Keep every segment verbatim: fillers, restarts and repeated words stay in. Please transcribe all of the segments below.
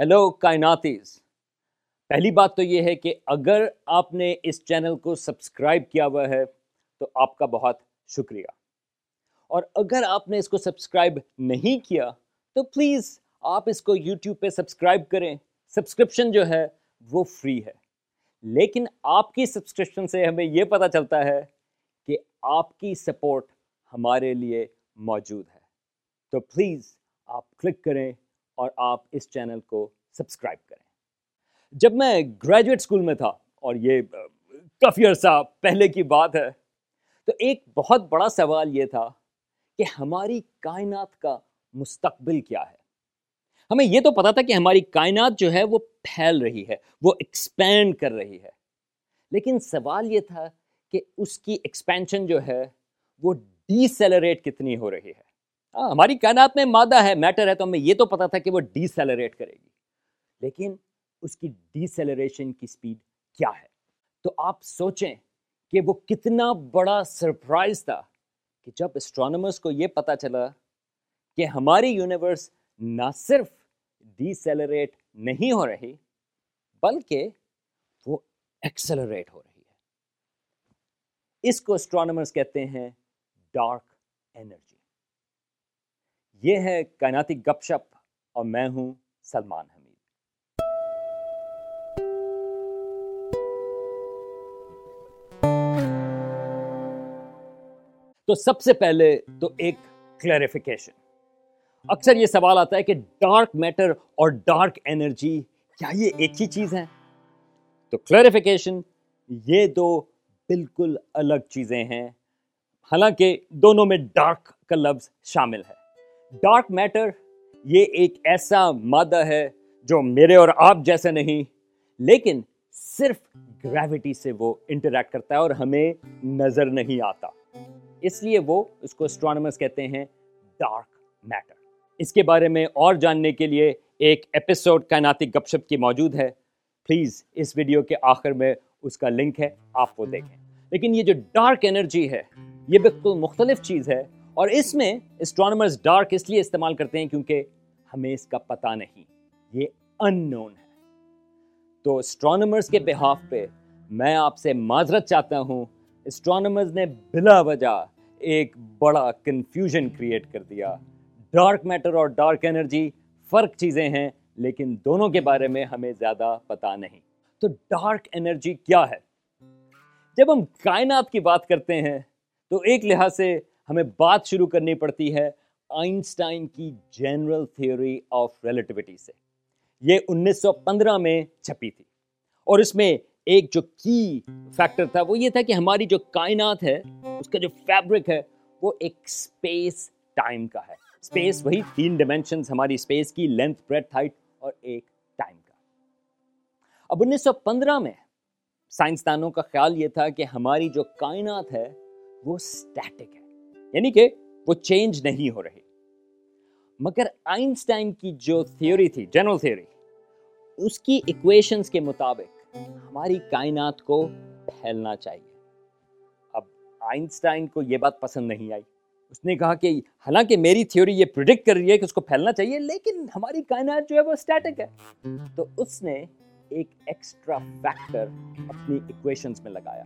Hello کائناتیز، پہلی بات تو یہ ہے کہ اگر آپ نے اس چینل کو سبسکرائب کیا ہوا ہے تو آپ کا بہت شکریہ، اور اگر آپ نے اس کو سبسکرائب نہیں کیا تو پلیز آپ اس کو یوٹیوب پہ سبسکرائب کریں۔ سبسکرپشن جو ہے وہ فری ہے، لیکن آپ کی سبسکرپشن سے ہمیں یہ پتہ چلتا ہے کہ آپ کی سپورٹ ہمارے لیے موجود ہے، تو پلیز آپ کلک کریں اور آپ اس چینل کو سبسکرائب کریں۔ جب میں گریجویٹ اسکول میں تھا، اور یہ کافی عرصہ پہلے کی بات ہے، تو ایک بہت بڑا سوال یہ تھا کہ ہماری کائنات کا مستقبل کیا ہے۔ ہمیں یہ تو پتہ تھا کہ ہماری کائنات جو ہے وہ پھیل رہی ہے، وہ ایکسپینڈ کر رہی ہے، لیکن سوال یہ تھا کہ اس کی ایکسپینشن جو ہے وہ ڈیسیلریٹ کتنی ہو رہی ہے۔ ہاں، ہماری کائنات میں مادہ ہے، میٹر ہے، تو ہمیں یہ تو پتہ تھا کہ وہ ڈیسیلریٹ کرے گی، لیکن اس کی ڈیسیلریشن کی سپیڈ کیا ہے؟ تو آپ سوچیں کہ وہ کتنا بڑا سرپرائز تھا کہ جب اسٹرانومرز کو یہ پتہ چلا کہ ہماری یونیورس نہ صرف ڈیسیلریٹ نہیں ہو رہی بلکہ وہ ایکسلریٹ ہو رہی ہے۔ اس کو اسٹرانومرز کہتے ہیں ڈارک انرجی۔ یہ ہے کائناتی گپ شپ، اور میں ہوں سلمان حمید۔ تو سب سے پہلے تو ایک کلیریفیکیشن۔ اکثر یہ سوال آتا ہے کہ ڈارک میٹر اور ڈارک انرجی کیا یہ ایک ہی چیز ہے؟ تو کلیریفیکیشن، یہ دو بالکل الگ چیزیں ہیں، حالانکہ دونوں میں ڈارک کا لفظ شامل ہے۔ ڈارک میٹر یہ ایک ایسا مادہ ہے جو میرے اور آپ جیسا نہیں، لیکن صرف گریوٹی سے وہ انٹریکٹ کرتا ہے اور ہمیں نظر نہیں آتا، اس لیے وہ اس کو اسٹرانومرز کہتے ہیں ڈارک میٹر۔ اس کے بارے میں اور جاننے کے لیے ایک ایپیسوڈ کائناتی گپ شپ کی موجود ہے، پلیز اس ویڈیو کے آخر میں اس کا لنک ہے، آپ وہ دیکھیں۔ لیکن یہ جو ڈارک انرجی ہے یہ بالکل مختلف چیز ہے، اور اس میں اسٹرانومرز ڈارک اس لیے استعمال کرتے ہیں کیونکہ ہمیں اس کا پتہ نہیں، یہ ان نون ہے۔ تو اسٹرانومرز کے بہاف پہ میں آپ سے معذرت چاہتا ہوں، اسٹرانومرز نے بلا وجہ ایک بڑا کنفیوژن کریٹ کر دیا۔ ڈارک میٹر اور ڈارک انرجی فرق چیزیں ہیں، لیکن دونوں کے بارے میں ہمیں زیادہ پتہ نہیں۔ تو ڈارک انرجی کیا ہے؟ جب ہم کائنات کی بات کرتے ہیں تو ایک لحاظ سے ہمیں بات شروع کرنی پڑتی ہے آئنسٹائن کی جنرل تھیوری آف ریلیٹیوٹی سے۔ یہ انیس سو پندرہ میں چھپی تھی، اور اس میں ایک جو کی فیکٹر تھا وہ یہ تھا کہ ہماری جو کائنات ہے اس کا جو فیبرک ہے وہ ایک سپیس ٹائم کا ہے۔ سپیس وہی تین ڈائمینشنز ہماری سپیس کی، لینتھ، بریڈتھ، ہائٹ اور ایک ٹائم کا۔ اب انیس سو پندرہ میں سائنسدانوں کا خیال یہ تھا کہ ہماری جو کائنات ہے وہ سٹیٹک ہے، یعنی کہ وہ چینج نہیں ہو رہی، مگر آئنسٹائن کی جو تھیوری تھی، جنرل تھیوری، اس کی ایکویشنز کے مطابق ہماری کائنات کو پھیلنا چاہیے۔ اب آئنسٹائن کو یہ بات پسند نہیں آئی، اس نے کہا کہ حالانکہ میری تھیوری یہ پریڈکٹ کر رہی ہے کہ اس کو پھیلنا چاہیے، لیکن ہماری کائنات جو ہے وہ سٹیٹک ہے۔ تو اس نے ایک ایکسٹرا فیکٹر اپنی ایکویشنز میں لگایا،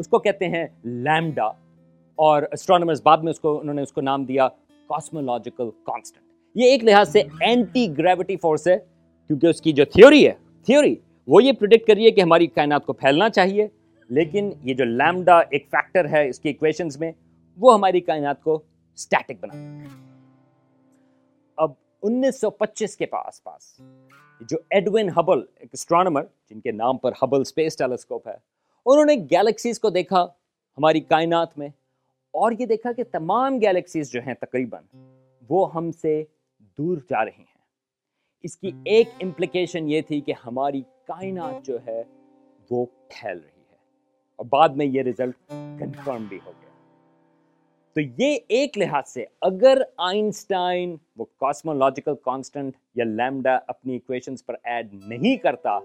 اس کو کہتے ہیں لیمڈا، اور اسٹرانومرز بعد میں اس کو انہوں نے اس کو نام دیا کاسمولوجیکل کانسٹنٹ۔ یہ ایک لحاظ سے اینٹی گریوٹی فورس ہے، کیونکہ اس کی جو تھیوری ہے تھیوری وہ یہ پریڈکٹ کر رہی ہے کہ ہماری کائنات کو پھیلنا چاہیے، لیکن یہ جو لیمڈا ایک فیکٹر ہے اس کی ایکویشنز میں، وہ ہماری کائنات کو سٹیٹک بنا ہے۔ اب انیس سو پچیس کے پاس پاس جو ایڈوین ہبل، ایک اسٹرانومر جن کے نام پر ہبل اسپیس ٹیلیسکوپ ہے، انہوں نے گیلیکسیز کو دیکھا ہماری کائنات میں، اور یہ دیکھا کہ تمام گیلیکسیز جو ہیں تقریباً وہ ہم سے دور جا رہی ہیں۔ اس کی ایک امپلیکیشن یہ تھی کہ ہماری کائنات جو ہے وہ پھیل رہی ہے، اور بعد میں یہ ریزلٹ کنفرم بھی ہو گیا۔ تو یہ ایک لحاظ سے اگر آئنسٹائن وہ کاسمولوجیکل کانسٹنٹ یا لیمڈا اپنی ایکویشنز پر ایڈ نہیں کرتا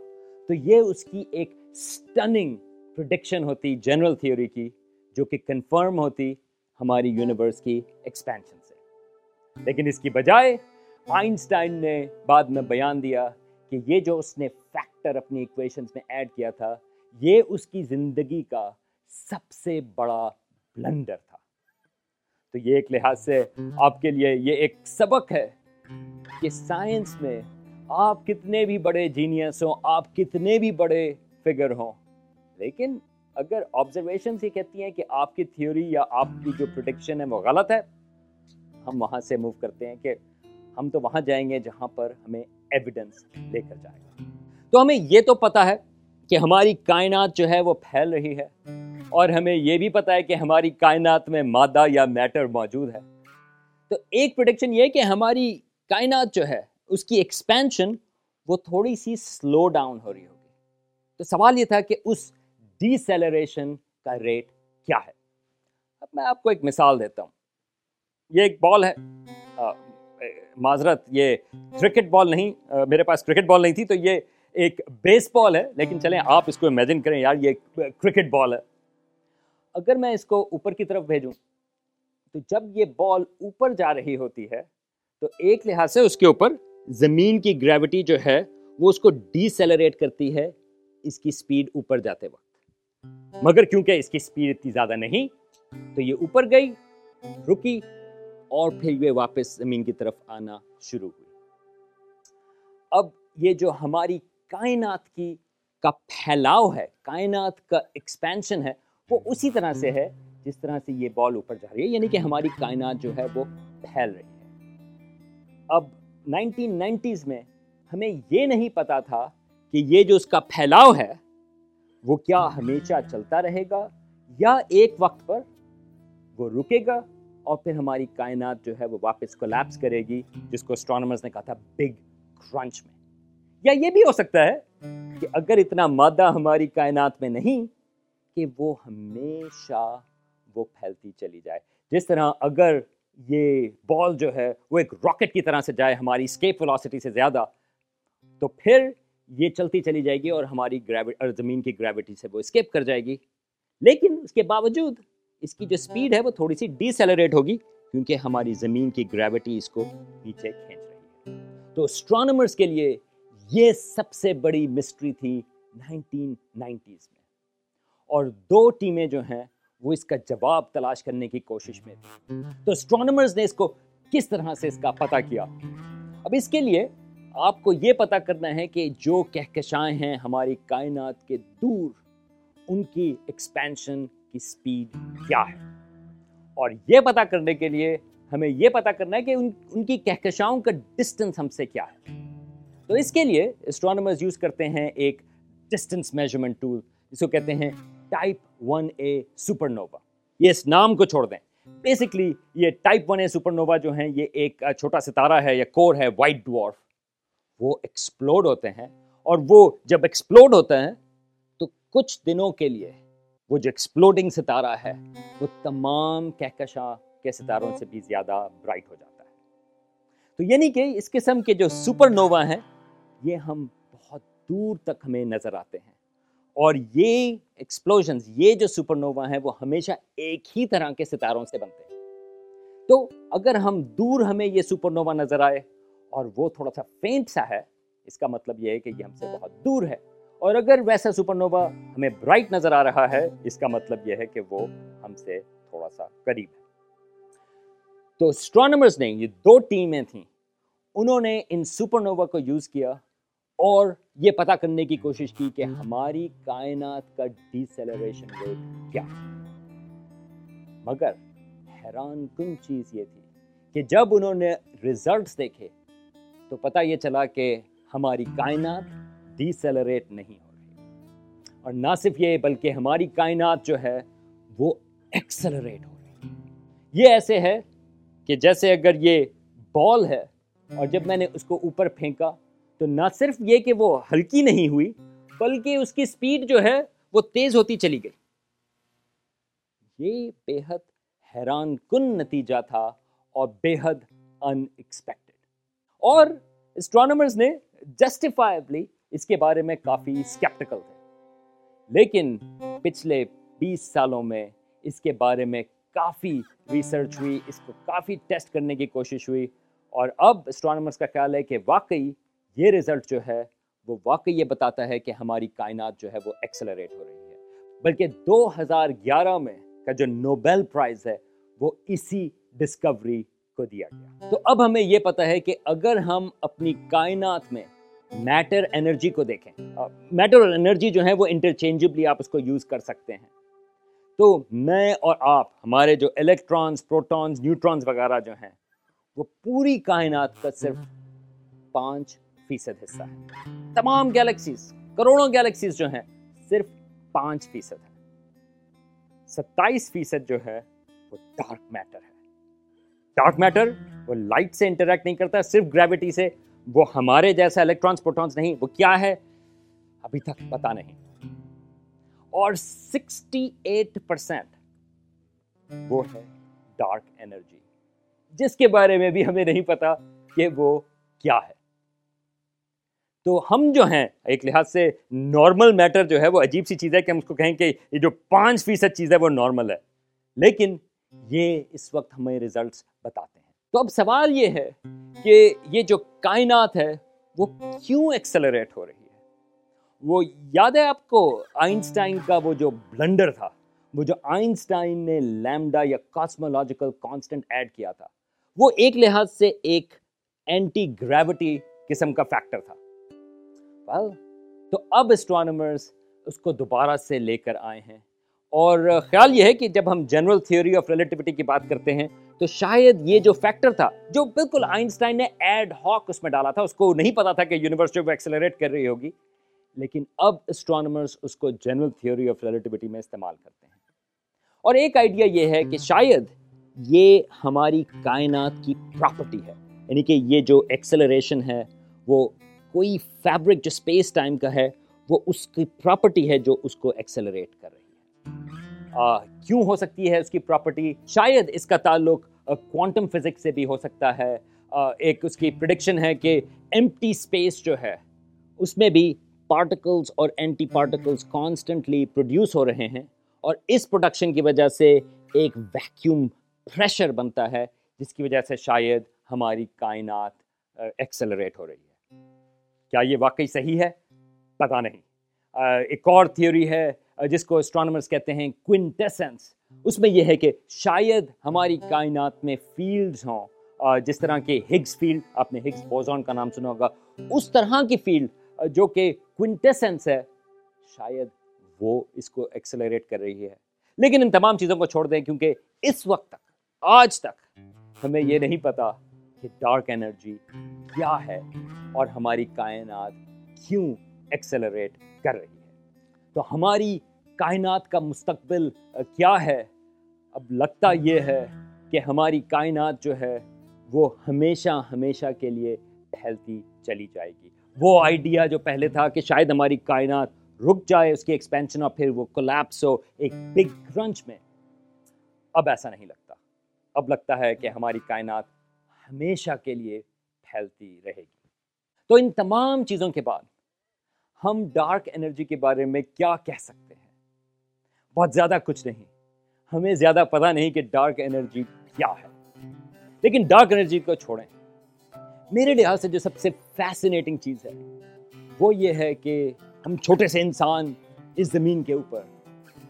تو یہ اس کی ایک سٹننگ پریڈکشن ہوتی جنرل تھیوری کی، جو کہ کنفرم ہوتی ہماری یونیورس کی ایکسپینشن سے۔ لیکن اس کی بجائے آئنسٹائن نے بعد میں بیان دیا کہ یہ جو اس نے فیکٹر اپنی ایکویشنز میں ایڈ کیا تھا یہ اس کی زندگی کا سب سے بڑا بلنڈر تھا. تو یہ ایک لحاظ سے آپ کے لیے یہ ایک سبق ہے کہ سائنس میں آپ کتنے بھی بڑے جینیس ہوں, آپ کتنے بھی بڑے فگر ہوں, لیکن اگر آبزرویشنز یہ کہتی ہیں کہ آپ کی تھیوری یا آپ کی جو پریڈکشن ہے وہ غلط ہے, ہم وہاں سے موو کرتے ہیں کہ ہم تو وہاں جائیں گے جہاں پر ہمیں ایویڈنس لے کر جائے گا. تو ہمیں یہ تو پتہ ہے کہ ہماری کائنات جو ہے وہ پھیل رہی ہے, اور ہمیں یہ بھی پتہ ہے کہ ہماری کائنات میں مادہ یا میٹر موجود ہے. تو ایک پریڈکشن یہ کہ ہماری کائنات جو ہے اس کی ایکسپینشن وہ تھوڑی سی سلو ڈاؤن ہو رہی ہوگی. تو سوال یہ تھا کہ اس ڈیسیلریشن کا ریٹ کیا ہے. اب میں آپ کو ایک مثال دیتا ہوں. یہ ایک بال ہے, معذرت یہ کرکٹ بال نہیں, میرے پاس کرکٹ بال نہیں تھی تو یہ ایک بیس بال ہے, لیکن چلیں آپ اس کو امیجن کریں, یار یہ کرکٹ بال ہے. اگر میں اس کو اوپر کی طرف بھیجوں تو جب یہ بال اوپر جا رہی ہوتی ہے تو ایک لحاظ سے اس کے اوپر زمین کی گریوٹی جو ہے وہ اس کو ڈیسیلریٹ کرتی ہے اس کی سپیڈ اوپر جاتے وقت, مگر کیونکہ اس کی سپیڈ اتنی زیادہ نہیں تو یہ اوپر گئی, رکی, اور پھر یہ واپس زمین کی طرف آنا شروع ہوئی. اب یہ جو ہماری کائنات کی کا پھیلاؤ ہے, کائنات کا ایکسپینشن ہے, وہ اسی طرح سے ہے جس طرح سے یہ بال اوپر جا رہی ہے, یعنی کہ ہماری کائنات جو ہے وہ پھیل رہی ہے. اب نائنٹین نائنٹیز میں ہمیں یہ نہیں پتا تھا کہ یہ جو اس کا پھیلاؤ ہے وہ کیا ہمیشہ چلتا رہے گا یا ایک وقت پر وہ رکے گا اور پھر ہماری کائنات جو ہے وہ واپس کولیپس کرے گی, جس کو اسٹرانومرز نے کہا تھا بگ کرنچ میں. یا یہ بھی ہو سکتا ہے کہ اگر اتنا مادہ ہماری کائنات میں نہیں کہ وہ ہمیشہ وہ پھیلتی چلی جائے, جس طرح اگر یہ بال جو ہے وہ ایک راکٹ کی طرح سے جائے ہماری اسکیپ ویلوسٹی سے زیادہ, تو پھر یہ چلتی چلی جائے گی اور ہماری گریوٹی اور زمین کی گریوٹی سے وہ اسکیپ کر جائے گی, لیکن اس کے باوجود اس کی جو سپیڈ ہے وہ تھوڑی سی ڈیسیلریٹ ہوگی کیونکہ ہماری زمین کی گریوٹی اس کو نیچے کھینچ رہی ہے. تو اسٹرانومرز کے لیے یہ سب سے بڑی مسٹری تھی نائنٹین نائنٹیز میں, اور دو ٹیمیں جو ہیں وہ اس کا جواب تلاش کرنے کی کوشش میں تھی. تو اسٹرانومرز نے اس کو کس طرح سے اس کا پتہ کیا. اب اس کے لیے آپ کو یہ پتہ کرنا ہے کہ جو کہکشائیں ہیں ہماری کائنات کے دور, ان کی ایکسپینشن کی سپیڈ کیا ہے, اور یہ پتہ کرنے کے لیے ہمیں یہ پتہ کرنا ہے کہ ان ان کی کہکشاؤں کا ڈسٹنس ہم سے کیا ہے. تو اس کے لیے اسٹرانومرز یوز کرتے ہیں ایک ڈسٹنس میجرمنٹ ٹول, اس کو کہتے ہیں ٹائپ ون اے سپرنووا. یہ اس نام کو چھوڑ دیں, بیسکلی یہ ٹائپ ون اے سپرنووا جو ہیں یہ ایک چھوٹا ستارہ ہے یا کور ہے, وائٹ ڈوارف. وہ ایکسپلوڈ ہوتے ہیں, اور وہ جب ایکسپلوڈ ہوتے ہیں تو کچھ دنوں کے لیے وہ جو ایکسپلوڈنگ ستارہ ہے وہ تمام کہکشاں کے ستاروں سے بھی زیادہ برائٹ ہو جاتا ہے. تو یعنی کہ اس قسم کے جو سپر نووا ہیں یہ ہم بہت دور تک ہمیں نظر آتے ہیں, اور یہ ایکسپلوژنز, یہ جو سپر نووا ہیں وہ ہمیشہ ایک ہی طرح کے ستاروں سے بنتے ہیں. تو اگر ہم دور ہمیں یہ سپر نووا نظر آئے اور وہ تھوڑا سا فینٹ سا ہے, اس کا مطلب یہ ہے کہ یہ ہم سے بہت دور ہے, اور اگر ویسا سپر نووا ہمیں برائٹ نظر آ رہا ہے اس کا مطلب یہ ہے کہ وہ ہم سے تھوڑا سا قریب ہے. تو اسٹرانومرز نے, یہ دو ٹیمیں تھیں, انہوں نے ان سپر نووا کو یوز کیا اور یہ پتہ کرنے کی کوشش کی کہ ہماری کائنات کا ڈیسیلریشن ریٹ کیا. مگر حیران کن چیز یہ تھی کہ جب انہوں نے ریزلٹس دیکھے تو پتہ یہ چلا کہ ہماری کائنات ڈیسیلریٹ نہیں ہو رہی, اور نہ صرف یہ بلکہ ہماری کائنات جو ہے وہ ایکسلریٹ ہو رہی. یہ ایسے ہے کہ جیسے اگر یہ بال ہے اور جب میں نے اس کو اوپر پھینکا تو نہ صرف یہ کہ وہ ہلکی نہیں ہوئی بلکہ اس کی سپیڈ جو ہے وہ تیز ہوتی چلی گئی. یہ بے حد حیران کن نتیجہ تھا اور بے حد ان ایکسپیکٹڈ, اور اسٹرانومرز نے جسٹیفائبلی اس کے بارے میں کافی اسکیپٹیکل تھے, لیکن پچھلے بیس سالوں میں اس کے بارے میں کافی ریسرچ ہوئی, اس کو کافی ٹیسٹ کرنے کی کوشش ہوئی, اور اب اسٹرانومرز کا خیال ہے کہ واقعی یہ رزلٹ جو ہے وہ واقعی یہ بتاتا ہے کہ ہماری کائنات جو ہے وہ ایکسلریٹ ہو رہی ہے. بلکہ دو ہزار گیارہ میں کا جو نوبل پرائز ہے وہ اسی ڈسکوری کو دیا گیا. تو اب ہمیں یہ پتہ ہے کہ اگر ہم اپنی کائنات میں میٹر انرجی کو دیکھیں، میٹر اور انرجی جو ہیں وہ انٹرچینجبلی آپ اس کو یوز کر سکتے ہیں، تو میں اور آپ، ہمارے جو الیکٹرانز، پروٹونز، نیوٹرونز وغیرہ جو ہیں وہ پوری کائنات کا صرف پانچ فیصد حصہ ہے. تمام گیلیکسیز، کروڑوں گیلیکسیز جو ہیں صرف پانچ فیصد ہے. ستائیس فیصد جو ہے وہ ڈارک میٹر ہے. ڈارک میٹر وہ لائٹ سے انٹریکٹ نہیں کرتا، صرف گریوٹی سے. وہ ہمارے جیسا الیکٹرانز پروٹونز نہیں، وہ کیا ہے ابھی تک پتہ نہیں. اور سکسٹی ایٹ پرسینٹ وہ ہے ڈارک انرجی، جس کے بارے میں بھی ہمیں نہیں پتا کہ وہ کیا ہے. تو ہم جو ہیں ایک لحاظ سے نارمل میٹر جو ہے وہ عجیب سی چیز ہے کہ ہم اس کو کہیں کہ یہ جو پانچ فیصد چیز ہے وہ نارمل ہے، لیکن یہ اس وقت ہمیں ریزلٹس بتاتے ہیں. تو اب سوال یہ ہے کہ یہ جو کائنات ہے وہ کیوں ایکسلریٹ ہو رہی ہے؟ وہ یاد ہے آپ کو آئنسٹائن کا وہ جو بلنڈر تھا، وہ جو آئنسٹائن نے لیمڈا یا کاسمولوجیکل کانسٹنٹ ایڈ کیا تھا، وہ ایک لحاظ سے ایک اینٹی گریوٹی قسم کا فیکٹر تھا. well, تو اب اسٹرانومرز اس کو دوبارہ سے لے کر آئے ہیں، اور خیال یہ ہے کہ جب ہم جنرل تھیوری آف ریلیٹیوٹی کی بات کرتے ہیں تو شاید یہ جو فیکٹر تھا، جو بالکل آئنسٹائن نے ایڈ ہاک اس میں ڈالا تھا، اس کو نہیں پتا تھا کہ یونیورس جو ایکسلریٹ کر رہی ہوگی، لیکن اب اسٹرانومرز اس کو جنرل تھیوری آف ریلیٹیوٹی میں استعمال کرتے ہیں. اور ایک آئیڈیا یہ ہے کہ شاید یہ ہماری کائنات کی پراپرٹی ہے، یعنی کہ یہ جو ایکسلریشن ہے وہ کوئی فیبرک جو اسپیس ٹائم کا ہے وہ اس کی پراپرٹی ہے جو اس کو ایکسلریٹ کر رہی ہے. آ, کیوں ہو سکتی ہے اس کی پراپرٹی؟ شاید اس کا تعلق کوانٹم فزکس سے بھی ہو سکتا ہے. آ, ایک اس کی پریڈکشن ہے کہ ایمپٹی اسپیس جو ہے اس میں بھی پارٹیکلز اور اینٹی پارٹیکلز کانسٹنٹلی پروڈیوس ہو رہے ہیں، اور اس پروڈکشن کی وجہ سے ایک ویکیوم پریشر بنتا ہے، جس کی وجہ سے شاید ہماری کائنات ایکسلریٹ ہو رہی ہے. کیا یہ واقعی صحیح ہے؟ پتہ نہیں. uh, ایک اور تھیوری ہے uh, جس کو اسٹرانومرز کہتے ہیں کوئنٹیسنس. اس میں یہ ہے کہ شاید ہماری کائنات میں فیلڈز ہوں، uh, جس طرح کے ہگس فیلڈ، آپ نے ہگس بوزون کا نام سنا ہوگا، اس طرح کی فیلڈ uh, جو کہ کوئنٹیسنس ہے، شاید وہ اس کو ایکسلریٹ کر رہی ہے. لیکن ان تمام چیزوں کو چھوڑ دیں، کیونکہ اس وقت تک، آج تک ہمیں یہ نہیں پتا کہ ڈارک انرجی کیا ہے اور ہماری کائنات کیوں ایکسلریٹ کر رہی ہے. تو ہماری کائنات کا مستقبل کیا ہے؟ اب لگتا یہ ہے کہ ہماری کائنات جو ہے وہ ہمیشہ ہمیشہ کے لیے پھیلتی چلی جائے گی. وہ آئیڈیا جو پہلے تھا کہ شاید ہماری کائنات رک جائے اس کی ایکسپینشن اور پھر وہ کولیپس ہو ایک بگ کرنچ میں، اب ایسا نہیں لگتا. اب لگتا ہے کہ ہماری کائنات ہمیشہ کے لیے پھیلتی رہے گی. تو ان تمام چیزوں کے بعد ہم ڈارک انرجی کے بارے میں کیا کہہ سکتے ہیں؟ بہت زیادہ کچھ نہیں. ہمیں زیادہ پتہ نہیں کہ ڈارک انرجی کیا ہے. لیکن ڈارک انرجی کو چھوڑیں، میرے لحاظ سے جو سب سے فیسینیٹنگ چیز ہے وہ یہ ہے کہ ہم چھوٹے سے انسان اس زمین کے اوپر،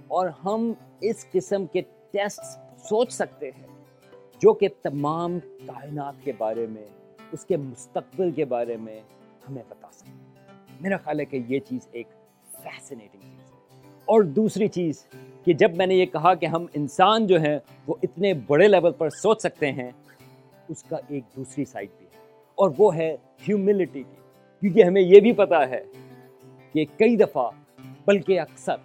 اور ہم اس قسم کے ٹیسٹس سوچ سکتے ہیں جو کہ تمام کائنات کے بارے میں، اس کے مستقبل کے بارے میں ہمیں بتا سکتے. میرا خیال ہے کہ یہ چیز ایک فیسنیٹنگ چیز ہے. اور دوسری چیز کہ جب میں نے یہ کہا کہ ہم انسان جو ہیں وہ اتنے بڑے لیول پر سوچ سکتے ہیں، اس کا ایک دوسری سائڈ بھی ہے، اور وہ ہے ہیوملٹی کی. کیونکہ ہمیں یہ بھی پتہ ہے کہ کئی دفعہ، بلکہ اکثر،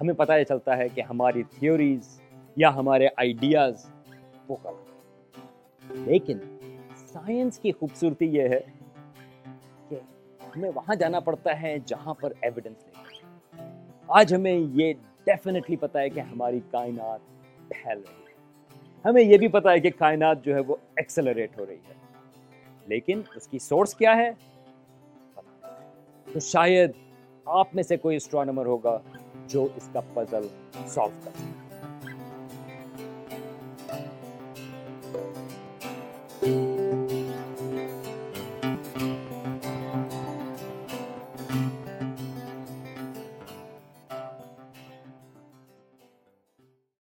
ہمیں پتہ یہ چلتا ہے کہ ہماری تھیوریز یا ہمارے آئیڈیاز وہ غلط. لیکن سائنس کی خوبصورتی یہ ہے کہ ہمیں وہاں جانا پڑتا ہے جہاں پر ایویڈنس نہیں. آج ہمیں یہ ڈیفینیٹلی پتہ ہے کہ ہماری کائنات پھیل رہی ہے. ہمیں یہ بھی پتہ ہے کہ کائنات جو ہے وہ ایکسلریٹ ہو رہی ہے، لیکن اس کی سورس کیا ہے پتہ نہیں. تو شاید آپ میں سے کوئی اسٹرانومر ہوگا جو اس کا پزل سالو کر سکے.